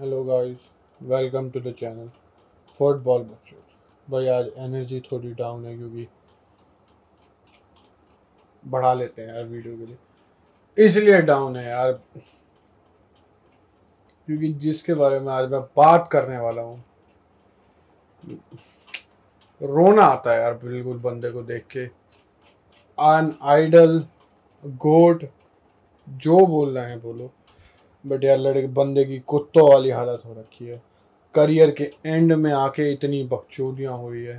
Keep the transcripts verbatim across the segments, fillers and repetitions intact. Hello guys, welcome to the channel football बकचोद। भाई आज एनर्जी थोड़ी डाउन है क्योंकि बढ़ा लेते हैं यार वीडियो के लिए, इसलिए डाउन है यार क्योंकि जिसके बारे में आज मैं बात करने वाला हूँ, रोना आता है यार बिल्कुल बंदे को देख के। अन आइडल गोट जो बोलना है बोलो, बट यार लड़के बंदे की कुत्तों वाली हालत हो रखी है। करियर के एंड में आके इतनी बकचोदियाँ हुई है।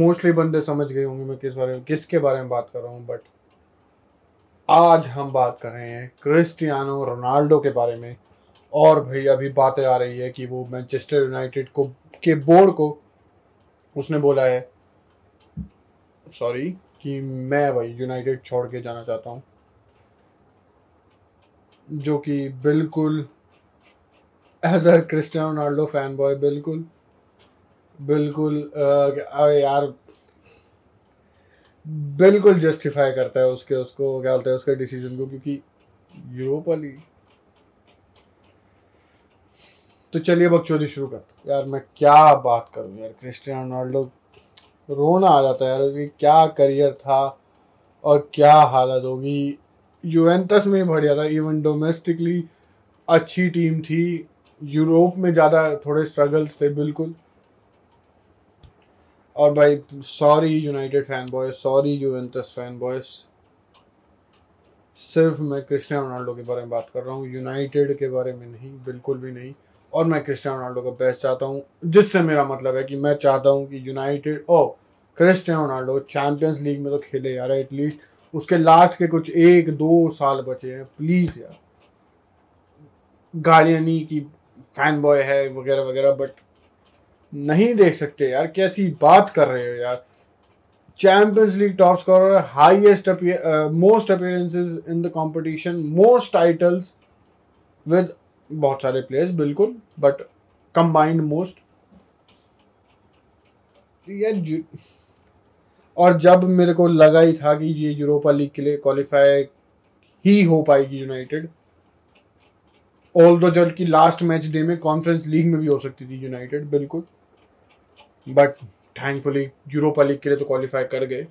मोस्टली बंदे समझ गए होंगे मैं किस बारे में किसके बारे में बात कर रहा हूँ, बट आज हम बात कर रहे हैं क्रिस्टियानो रोनाल्डो के बारे में। और भाई अभी बातें आ रही है कि वो मैनचेस्टर यूनाइटेड को के बोर्ड को उसने बोला है सॉरी कि मैं भाई यूनाइटेड छोड़ के जाना चाहता हूँ, जो कि बिल्कुल as a Cristiano Ronaldo fan boy बिल्कुल बिल्कुल आ, यार बिल्कुल जस्टिफाई करता है उसके उसको क्या बोलते हैं उसके डिसीजन को, क्योंकि यूरोपा लीग। तो चलिए बकचोदी शुरू करते यार, मैं क्या बात करूँ यार। क्रिस्टियानो रोनाल्डो, रोना आ जाता है यार, उसकी क्या करियर था और क्या हालत होगी। यूवेंटस में बढ़िया था, इवन डोमेस्टिकली अच्छी टीम थी, यूरोप में ज़्यादा थोड़े स्ट्रगल्स थे बिल्कुल। और भाई sorry United fan boys, sorry Juventus fan boys, सिर्फ मैं क्रिस्टियानो रोनाल्डो के बारे में बात कर रहा हूँ, यूनाइटेड के बारे में नहीं, बिल्कुल भी नहीं। और मैं क्रिस्टियानो रोनाल्डो का बेस्ट चाहता हूँ, जिससे मेरा मतलब है कि मैं चाहता हूँ कि यूनाइटेड और क्रिस्टियानो रोनाल्डो चैम्पियंस लीग में तो खेले यार, एटलीस्ट उसके लास्ट के कुछ एक दो साल बचे हैं। प्लीज़ यार, गालियाँ नहीं कि फैन बॉय है वगैरह वगैरह, बट नहीं देख सकते यार, कैसी बात कर रहे हो यार। Champions League top scorer, highest most appearances in the competition, most titles with बहुत सारे प्लेयर्स बिल्कुल, बट कंबाइंड मोस्ट यार। और जब मेरे को लगा ही था कि ये यूरोपा लीग के लिए क्वालिफाई ही हो पाएगी यूनाइटेड, ऑल्दो जबकि लास्ट मैच डे में कॉन्फ्रेंस लीग में भी हो सकती थी यूनाइटेड बिल्कुल, बट थैंकफुली यूरोपा लीग के लिए तो क्वालिफाई कर गए।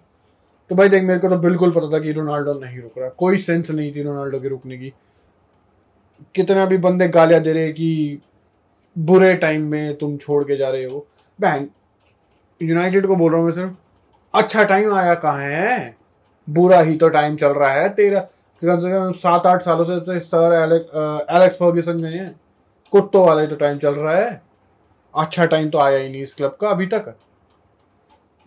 तो भाई देख, मेरे को तो बिल्कुल पता था कि रोनाल्डो नहीं रुक रहा, कोई सेंस नहीं थी रोनाल्डो के रुकने की। कितना भी बंदे गालियाँ दे रहे कि बुरे टाइम में तुम छोड़ के जा रहे हो, बैंक यूनाइटेड को बोल रहा हूँ मैं सिर्फ, अच्छा टाइम आया कहाँ है, बुरा ही तो टाइम चल रहा है तेरा। कम से कम सात आठ सालों से तो सर एलेक्स एलेक्स फर्ग्यूसन गए हैं, कुत्तों वाला ही तो टाइम चल रहा है, अच्छा टाइम तो आया ही नहीं इस क्लब का अभी तक।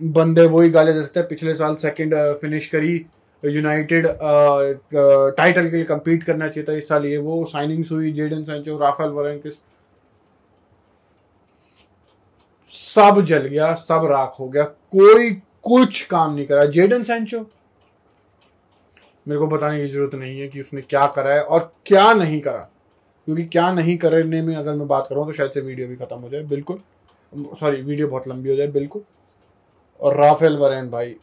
बंदे वही गालियाँ दे सकते हैं, पिछले साल सेकंड फिनिश करी यूनाइटेड, टाइटल के लिए कम्पीट करना चाहिए था इस साल, ये वो साइनिंग्स हुई, जेडन सैंचो, राफेल वरेन, किस सब जल गया, सब राख हो गया, कोई कुछ काम नहीं करा। जेडन सैंचो मेरे को बताने की जरूरत नहीं है कि उसने क्या करा है और क्या नहीं करा, क्योंकि क्या नहीं करने में अगर मैं बात करूँ तो शायद से वीडियो भी खत्म हो जाए बिल्कुल, सॉरी वीडियो बहुत लंबी हो जाए बिल्कुल। और राफेल वरेन भाई,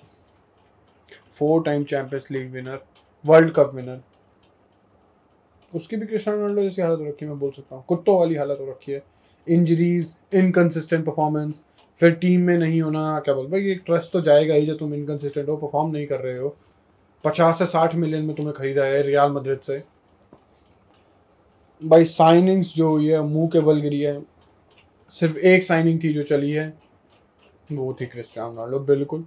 four time Champions league winner, world cup winner, उसकी भी क्रिस्टियानो रोनाल्डो जैसी हालत हो रखी है, मैं बोल सकता हूँ कुत्तों वाली हालत हो रखी है। इंजरीज, इनकन्सिस्टेंट परफॉर्मेंस, फिर टीम में नहीं होना, क्या बोल भाई, एक ट्रस्ट तो जाएगा ही जब तुम इनकन्सिस्टेंट हो, परफॉर्म नहीं कर रहे हो। पचास से साठ मिलियन में तुम्हें खरीदा है रियाल मद्रिद से। भाई साइनिंग्स जो हुई है मुंह के बल गिरी है, सिर्फ एक साइनिंग थी जो चली है, वो थी क्रिस्टियानो रोनाल्डो बिल्कुल।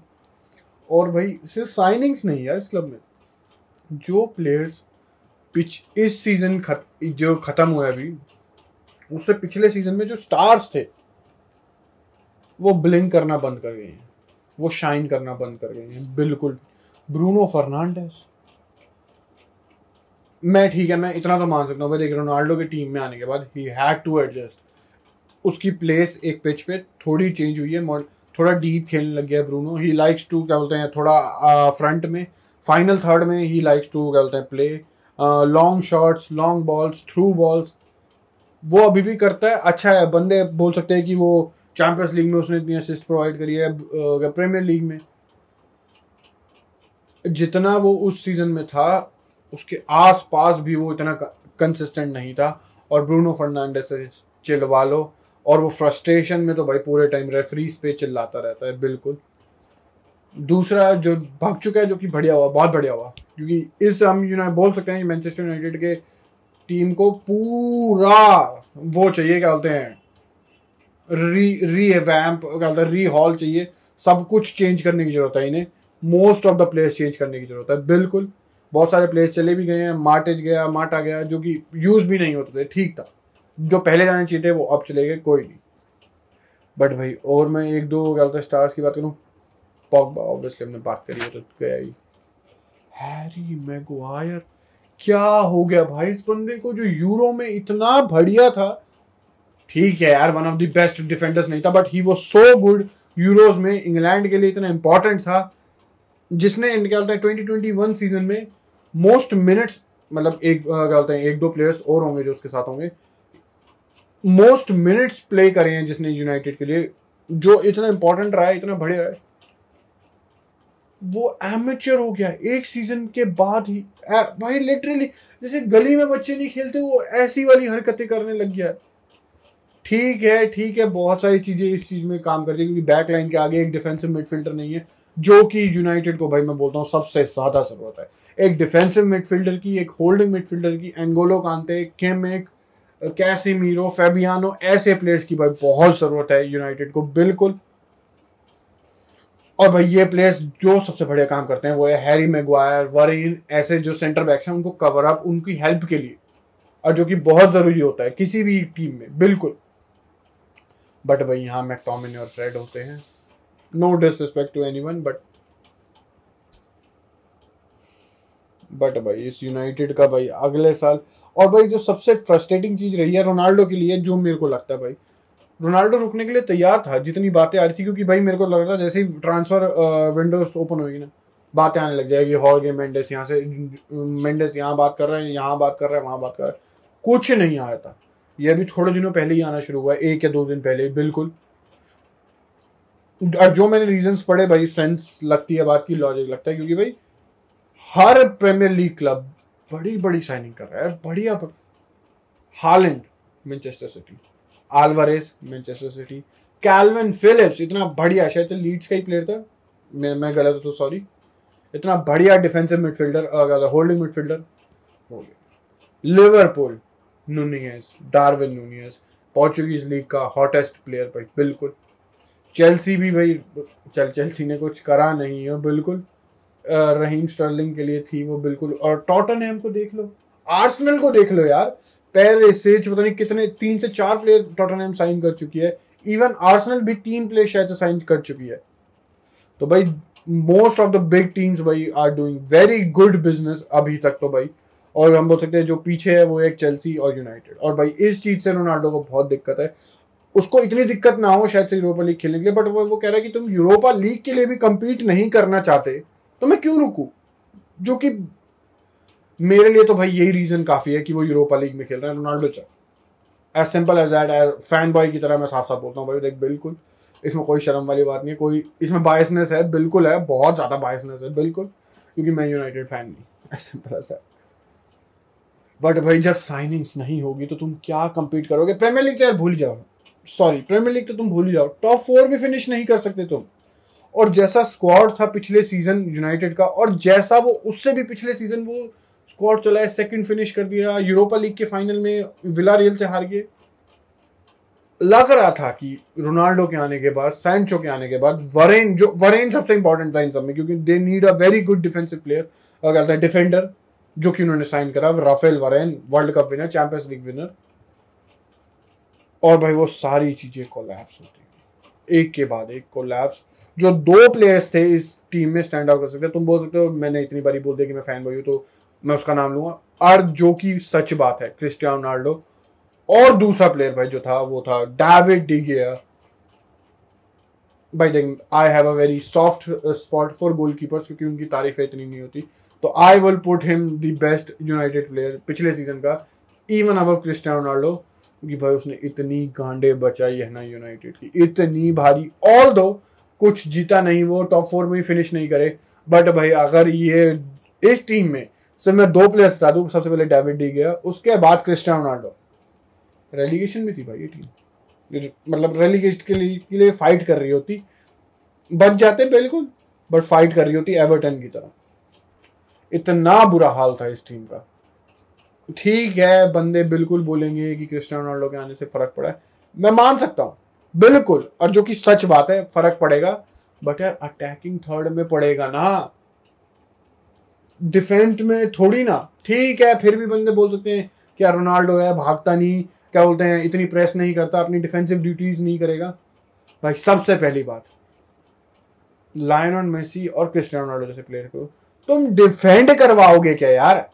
और भाई सिर्फ साइनिंग्स नहीं है इस क्लब में, जो प्लेयर्स पिच इस सीज़न खत, जो ख़त्म हुआ है अभी, उससे पिछले सीज़न में जो स्टार्स थे वो ब्लिंक करना बंद कर गए हैं, वो शाइन करना बंद कर गए हैं बिल्कुल। ब्रूनो फर्नांडेस, मैं ठीक है मैं इतना तो मान सकता हूँ भाई, रोनाल्डो की टीम में आने के बाद ही हैड टू एडजस्ट, उसकी प्लेस एक पिच पे थोड़ी चेंज हुई है, थोड़ा डीप खेलने लग गया है ब्रूनो, ही लाइक्स टू क्या बोलते हैं थोड़ा फ्रंट में, फाइनल थर्ड में ही लाइक्स टू क्या बोलते हैं play long shots, long balls, through balls, वो अभी भी करता है, अच्छा है। बंदे बोल सकते हैं कि वो चैम्पियंस लीग में उसने इतनी असिस्ट प्रोवाइड करी है, प्रीमियर लीग में जितना वो उस सीज़न में था उसके आसपास भी वो इतना कंसिस्टेंट नहीं था। और ब्रूनो फर्नांडेस से चिल्वा लो, और वो फ्रस्ट्रेशन में तो भाई पूरे टाइम रेफरीज पे चिल्लाता रहता है बिल्कुल। दूसरा जो भाग चुका है, जो कि बढ़िया हुआ, बहुत बढ़िया हुआ, क्योंकि इस हम यूनाइटेड बोल सकते हैं मैनचेस्टर यूनाइटेड के टीम को पूरा वो चाहिए, क्या बोलते हैं, री रीवैम्प, क्या बोलते हैं, रीहॉल चाहिए, सब कुछ चेंज करने की जरूरत है इन्हें, most of the players change करने की जरूरत है बिल्कुल। बहुत सारे प्लेयर्स चले भी गए हैं, मार्टेज गया, मार्टा गया, जो कि यूज़ भी नहीं होते थे, ठीक था, जो पहले जाने चाहिए थे वो अब चले गए, कोई नहीं। बट भाई और मैं एक दो क्या बोलते हैं स्टार्स की बात करूँ, पॉगबा ऑब्वियसली हमने बात करी है तो गया ही। हैरी मैगवायर, क्या हो गया भाई इस बंदे को, जो यूरो में इतना बढ़िया था, ठीक है यार one of the best defenders नहीं था but he was so good, Euros में इंग्लैंड के लिए इतना इंपॉर्टेंट था, जिसने क्या बोलते हैं ट्वेंटी ट्वेंटी वन सीजन में मोस्ट मिनट्स, मतलब एक क्या बोलते हैं एक दो प्लेयर्स और होंगे जो उसके साथ होंगे, मोस्ट मिनट्स प्ले करे हैं जिसने यूनाइटेड के लिए, जो इतना इंपॉर्टेंट रहा है, इतना बढ़िया रहा है, वो एमेच्योर हो गया एक सीजन के बाद ही भाई। लिटरली जैसे गली में बच्चे नहीं खेलते, वो ऐसी वाली हरकतें करने लग गया। ठीक है ठीक है, बहुत सारी चीजें इस चीज में काम करती है, क्योंकि बैक लाइन के आगे एक डिफेंसिव मिडफील्डर नहीं है, जो कि यूनाइटेड को भाई मैं बोलता हूँ सबसे ज्यादा जरूरत है, एक डिफेंसिव मिडफील्डर की, एक होल्डिंग मिडफील्डर की। एंगोलो कांते, केमेक, कैसेमीरो, फैबियानो, ऐसे प्लेयर्स की भाई बहुत जरूरत है यूनाइटेड को बिल्कुल। और भाई ये प्लेयर्स जो सबसे बढ़िया काम करते हैं वो है हैरी मैगवायर, वरीन, ऐसे जो सेंटर बैक्स हैं उनको कवर अप, उनकी हेल्प के लिए, और जो कि बहुत जरूरी होता है किसी भी टीम में बिल्कुल। बट भाई यहाँ मैकटोमिनी और फ्रेड होते हैं, no disrespect to anyone but but भाई इस यूनाइटेड का भाई अगले साल। और भाई जो सबसे फ्रस्ट्रेटिंग चीज रही है रोनाल्डो के लिए, जो मेरे को लगता है भाई रोनाल्डो रुकने के लिए तैयार था, जितनी बातें आ रही थी, क्योंकि भाई मेरे को लग रहा था जैसे ही ट्रांसफर विंडोज ओपन होगी ना, बातें आने लग जाएगी, हॉर्गे मेंडेस यहाँ से, मेंडेस यहाँ बात कर रहे हैं, यहाँ बात कर रहे हैं, वहाँ बात कर रहे हैं, कुछ नहीं आ रहा था। यह भी थोड़े दिनों पहले ही आना शुरू हुआ, एक या दो दिन पहले बिल्कुल। और जो मैंने रीजंस पढ़े भाई, सेंस लगती है बात की, लॉजिक लगता है, क्योंकि भाई हर प्रीमियर लीग क्लब बड़ी बड़ी साइनिंग कर रहा है, बढ़िया। Haaland Manchester City, Alvarez Manchester City, kelvin Phillips, इतना बढ़िया, शायद लीड्स का ही प्लेयर था, मैं मैं गलत हूँ तो सॉरी, इतना बढ़िया डिफेंसिव मिडफील्डर, होल्डिंग मिडफील्डर हो गया। Liverpool, Nunez, Darwin Nunez, Portuguese league का हॉटेस्ट प्लेयर भाई बिल्कुल। चेल्सी भी भाई, चल चेल्सी ने कुछ करा नहीं है बिल्कुल, रहीम स्टर्लिंग के लिए थी वो बिल्कुल। और टॉटनहैम को देख लो, आर्सेनल को देख लो यार, पेरिस से पता नहीं कितने, तीन से चार प्लेयर टॉटनहैम साइन कर चुकी है, इवन आर्सेनल भी तीन प्लेयर शायद साइन कर चुकी है। तो भाई most of the big teams भाई are doing very good business अभी तक तो भाई। और हम बोल सकते हैं जो पीछे है वो एक चेल्सी और यूनाइटेड, और भाई इस चीज से रोनाल्डो को बहुत दिक्कत है। उसको इतनी दिक्कत ना हो शायद से यूरोपा लीग खेलने के लिए, बट वो, वो कह रहा है कि तुम यूरोपा लीग के लिए भी कम्पीट नहीं करना चाहते तो मैं क्यों रुकूं, जो कि मेरे लिए तो भाई यही रीजन काफी है कि वो यूरोपा लीग में खेल रहे हैं रोनाल्डो। चाहे as simple as that, as fan boy की तरह मैं साफ साफ बोलता हूँ भाई, देख बिल्कुल इसमें कोई शर्म वाली बात नहीं है, कोई इसमें बायसनेस है बिल्कुल है, बहुत ज़्यादा बायसनेस है बिल्कुल, क्योंकि मैं यूनाइटेड फैन नहीं, as simple as that. But भाई जब साइनिंग्स नहीं होगी तो तुम क्या कम्पीट करोगे, प्रीमियर लीग तो यार भूल जाओ, सॉरी प्रीमियर लीग तो तुम भूल ही जाओ, टॉप फोर भी फिनिश नहीं कर सकते तुम। और जैसा स्क्वाड था पिछले सीजन यूनाइटेड का, और जैसा वो उससे भी पिछले सीजन वो स्क्वाड चला है, सेकंड फिनिश कर दिया, यूरोपा लीग के फाइनल में विलारियल से हार गए। लग रहा था कि रोनाल्डो के आने के बाद, सैंचो के आने के बाद, वरेन, जो वरेन सबसे इंपॉर्टेंट था इन सब में, क्योंकि they need a very good defensive player, क्या कहते हैं डिफेंडर, जो कि उन्होंने साइन करा, Raphael Varane, world cup winner, champions league winner. और भाई वो सारी चीजें कोलैप्स होती हैं, एक के बाद एक कोलैप्स। जो दो प्लेयर्स थे इस टीम में स्टैंड आउट कर सकते हैं, तुम बोल सकते हो मैंने इतनी बारी बोल दिया कि मैं फैन बॉय हूँ तो मैं उसका नाम लूंगा, और जो कि सच बात है, क्रिस्टियानो रोनाल्डो, और दूसरा प्लेयर भाई जो था वो था डेविड डी गिया। भाई देख, I have a very soft spot for goalkeepers, क्योंकि उनकी तारीफें इतनी नहीं होती, तो I will put him the best United player पिछले सीजन का, इवन अबव क्रिस्टियानो रोनाल्डो, क्योंकि भाई उसने इतनी गांडे बचाई है ना यूनाइटेड की, इतनी भारी। ऑल दो कुछ जीता नहीं, वो टॉप फोर में ही फिनिश नहीं करे, बट भाई अगर ये इस टीम में सिर्फ मैं दो प्लेयर्स बता दूँ, सबसे पहले डेविड डी गिया, उसके बाद क्रिस्टियानो रोनाल्डो, रेलीगेशन में थी भाई ये टीम, मतलब रेलीगेशन के लिए के लिए फाइट कर रही होती, बच जाते बिल्कुल बट फाइट कर रही होती एवर्टन की तरह। इतना बुरा हाल था इस टीम का। ठीक है बंदे बिल्कुल बोलेंगे कि क्रिस्टियानो रोनाल्डो के आने से फर्क पड़ा है, मैं मान सकता हूँ बिल्कुल, और जो कि सच बात है फर्क पड़ेगा, बट यार अटैकिंग थर्ड में पड़ेगा ना, डिफेंस में थोड़ी ना। ठीक है फिर भी बंदे बोल सकते हैं क्या रोनाल्डो है भागता नहीं, क्या बोलते हैं इतनी प्रेस नहीं करता, अपनी डिफेंसिव ड्यूटीज नहीं करेगा। भाई सबसे पहली बात, लायनल मेसी और क्रिस्टियानो रोनाल्डो जैसे प्लेयर को तुम डिफेंड करवाओगे क्या यार?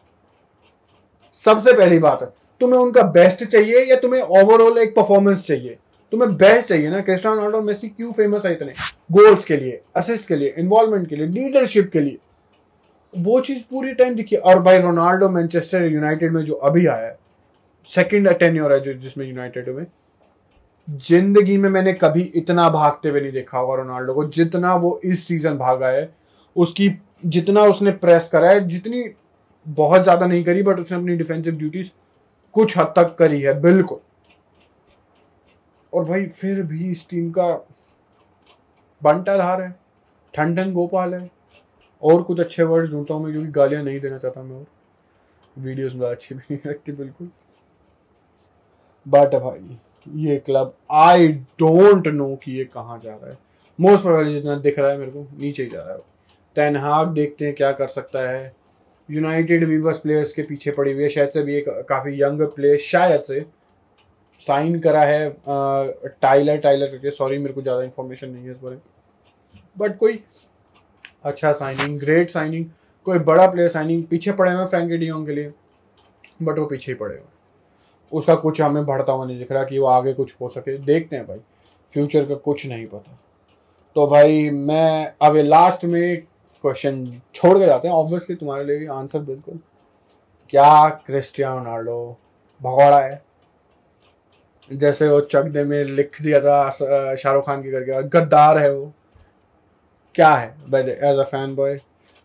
सबसे पहली बात है, तुम्हें उनका बेस्ट चाहिए या तुम्हें ओवरऑल एक परफॉर्मेंस चाहिए? तुम्हें बेस्ट चाहिए ना। क्रिस्टियानो रोनाल्डो और मेसी क्यों फेमस है इतने? गोल्स के लिए, असिस्ट के लिए, इन्वॉल्वमेंट के लिए, लीडरशिप के लिए। वो चीज पूरी टाइम दिखी। और भाई रोनाल्डो मैनचेस्टर यूनाइटेड में जो अभी आया है, सेकंड टेन्योर है जो जिसमें यूनाइटेड में, जिंदगी में मैंने कभी इतना भागते हुए नहीं देखा होगा रोनाल्डो को जितना वो इस सीजन भागा है। उसकी जितना उसने प्रेस करा है, जितनी बहुत ज्यादा नहीं करी बट उसने अपनी डिफेंसिव ड्यूटीज कुछ हद तक करी है बिल्कुल। और भाई फिर भी इस टीम का बंटाधार है, ठंडन गोपाल है, और कुछ अच्छे वर्ड्स ढूंढता हूँ मैं क्योंकि गालियाँ नहीं देना चाहता मैं, और वीडियोस में अच्छी भी नहीं लगती बिल्कुल। बट भाई ये क्लब आई डोंट नो कि ये कहाँ जा रहा है। मोस्ट प्रोबेबली जितना दिख रहा है मेरे को नीचे ही जा रहा है। टेन हाग देखते हैं क्या कर सकता है। यूनाइटेड भी बस प्लेयर्स के पीछे पड़ी हुई है, शायद से भी एक काफ़ी यंग प्लेयर शायद से साइन करा है टाइलर टाइलर करके, सॉरी मेरे को ज़्यादा इन्फॉर्मेशन नहीं है इस बारे में, बट कोई अच्छा साइनिंग, ग्रेट साइनिंग, कोई बड़ा प्लेयर साइनिंग। पीछे पड़े हुए हैं फ्रैंकी डियोंग के लिए, बट वो पीछे ही पड़े हुए हैं, उसका कुछ हमें बढ़ता हुआ नहीं दिख रहा कि वो आगे कुछ हो सके। देखते हैं भाई, फ्यूचर का कुछ नहीं पता। तो भाई मैं अब लास्ट में क्वेश्चन छोड़ के जाते हैं, ऑब्वियसली तुम्हारे लिए आंसर बिल्कुल, क्या क्रिस्टियानो रोनाल्डो भगोड़ा है? जैसे वो चकदे में लिख दिया था शाहरुख खान की करके, गद्दार है वो, क्या है? But as a fan boy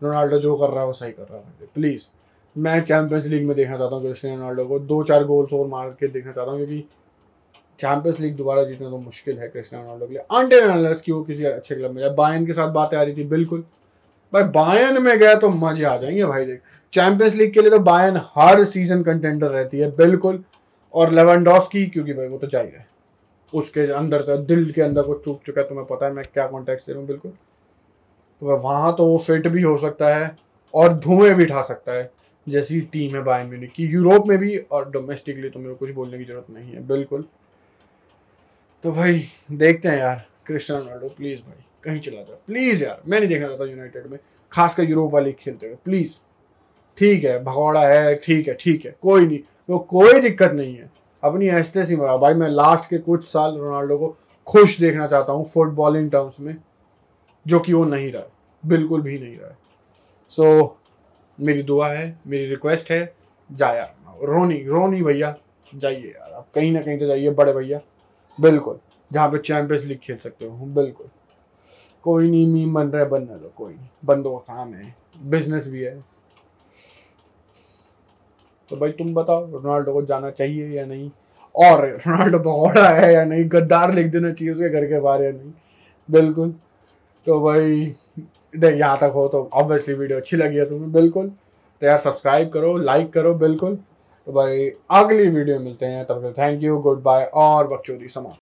Ronaldo जो कर रहा है वो सही कर रहा है। प्लीज़ मैं चैम्पियंस लीग में देखना चाहता हूँ क्रिस्टियानो रोनाल्डो को, दो चार गोल्स और मार के देखना चाहता हूँ, क्योंकि चैम्पियंस लीग दोबारा जीतना तो मुश्किल है क्रिस्टियानो रोनाल्डो के लिए, अंडर एनलस कि वो किसी अच्छे क्लब में जाए। बायर्न के साथ बातें आ रही थी बिल्कुल, भाई बायर्न में गया तो मजे आ जाएंगे भाई। देख चैम्पियंस लीग के लिए तो बायर्न हर सीजन कंटेंडर रहती है बिल्कुल, और लेवेंडोस्की क्योंकि भाई वो तो जा ही रहा है, उसके अंदर तो दिल के अंदर वो चूक चुका है, तुम्हें पता है मैं क्या कॉन्टेक्स्ट दे रहा हूँ बिल्कुल। तो वहाँ तो वो फिट भी हो सकता है और धुएं भी उठा सकता है, जैसी टीम है बायर्न म्यूनिख की यूरोप में भी, और डोमेस्टिकली तो मेरे को कुछ बोलने की जरूरत नहीं है बिल्कुल। तो भाई देखते हैं यार, क्रिस्टियानो रोनाल्डो प्लीज़ भाई कहीं चला जाए प्लीज़ यार, मैं नहीं देखना चाहता यूनाइटेड में, खासकर यूरोपा लीग खेलते हुए प्लीज़। ठीक है भगौड़ा है, ठीक है ठीक है कोई नहीं, वो कोई दिक्कत नहीं है, अपनी हैसियत ही मरा भाई। मैं लास्ट के कुछ साल रोनाल्डो को खुश देखना चाहता हूँ फुटबॉलिंग टर्म्स में, जो कि वो नहीं रहा है, बिल्कुल भी नहीं रहा है। सो so, मेरी दुआ है, मेरी रिक्वेस्ट है, जाया रोनी रोनी भैया जाइए यार, आप कहीं ना कहीं तो जाइए बड़े भैया बिल्कुल, जहाँ पे चैम्पियंस लीग खेल सकते हो बिल्कुल। कोई नहीं मीम बन रहा है बनना दो, कोई नहीं, बंदों का काम है, बिजनेस भी है। तो भाई तुम बताओ रोनाल्डो को जाना चाहिए या नहीं, और रोनाल्डो भगोड़ा है या नहीं, गद्दार लिख देना चाहिए उसके घर के बाहर या नहीं बिल्कुल। तो भाई देख यहाँ तक हो तो ऑब्वियसली वीडियो अच्छी लगी है तुम्हें बिल्कुल, तो यार सब्सक्राइब करो, लाइक करो बिल्कुल। तो भाई अगली वीडियो मिलते हैं, तब तक थैंक यू, गुड बाय और बकचोदी समाप्त।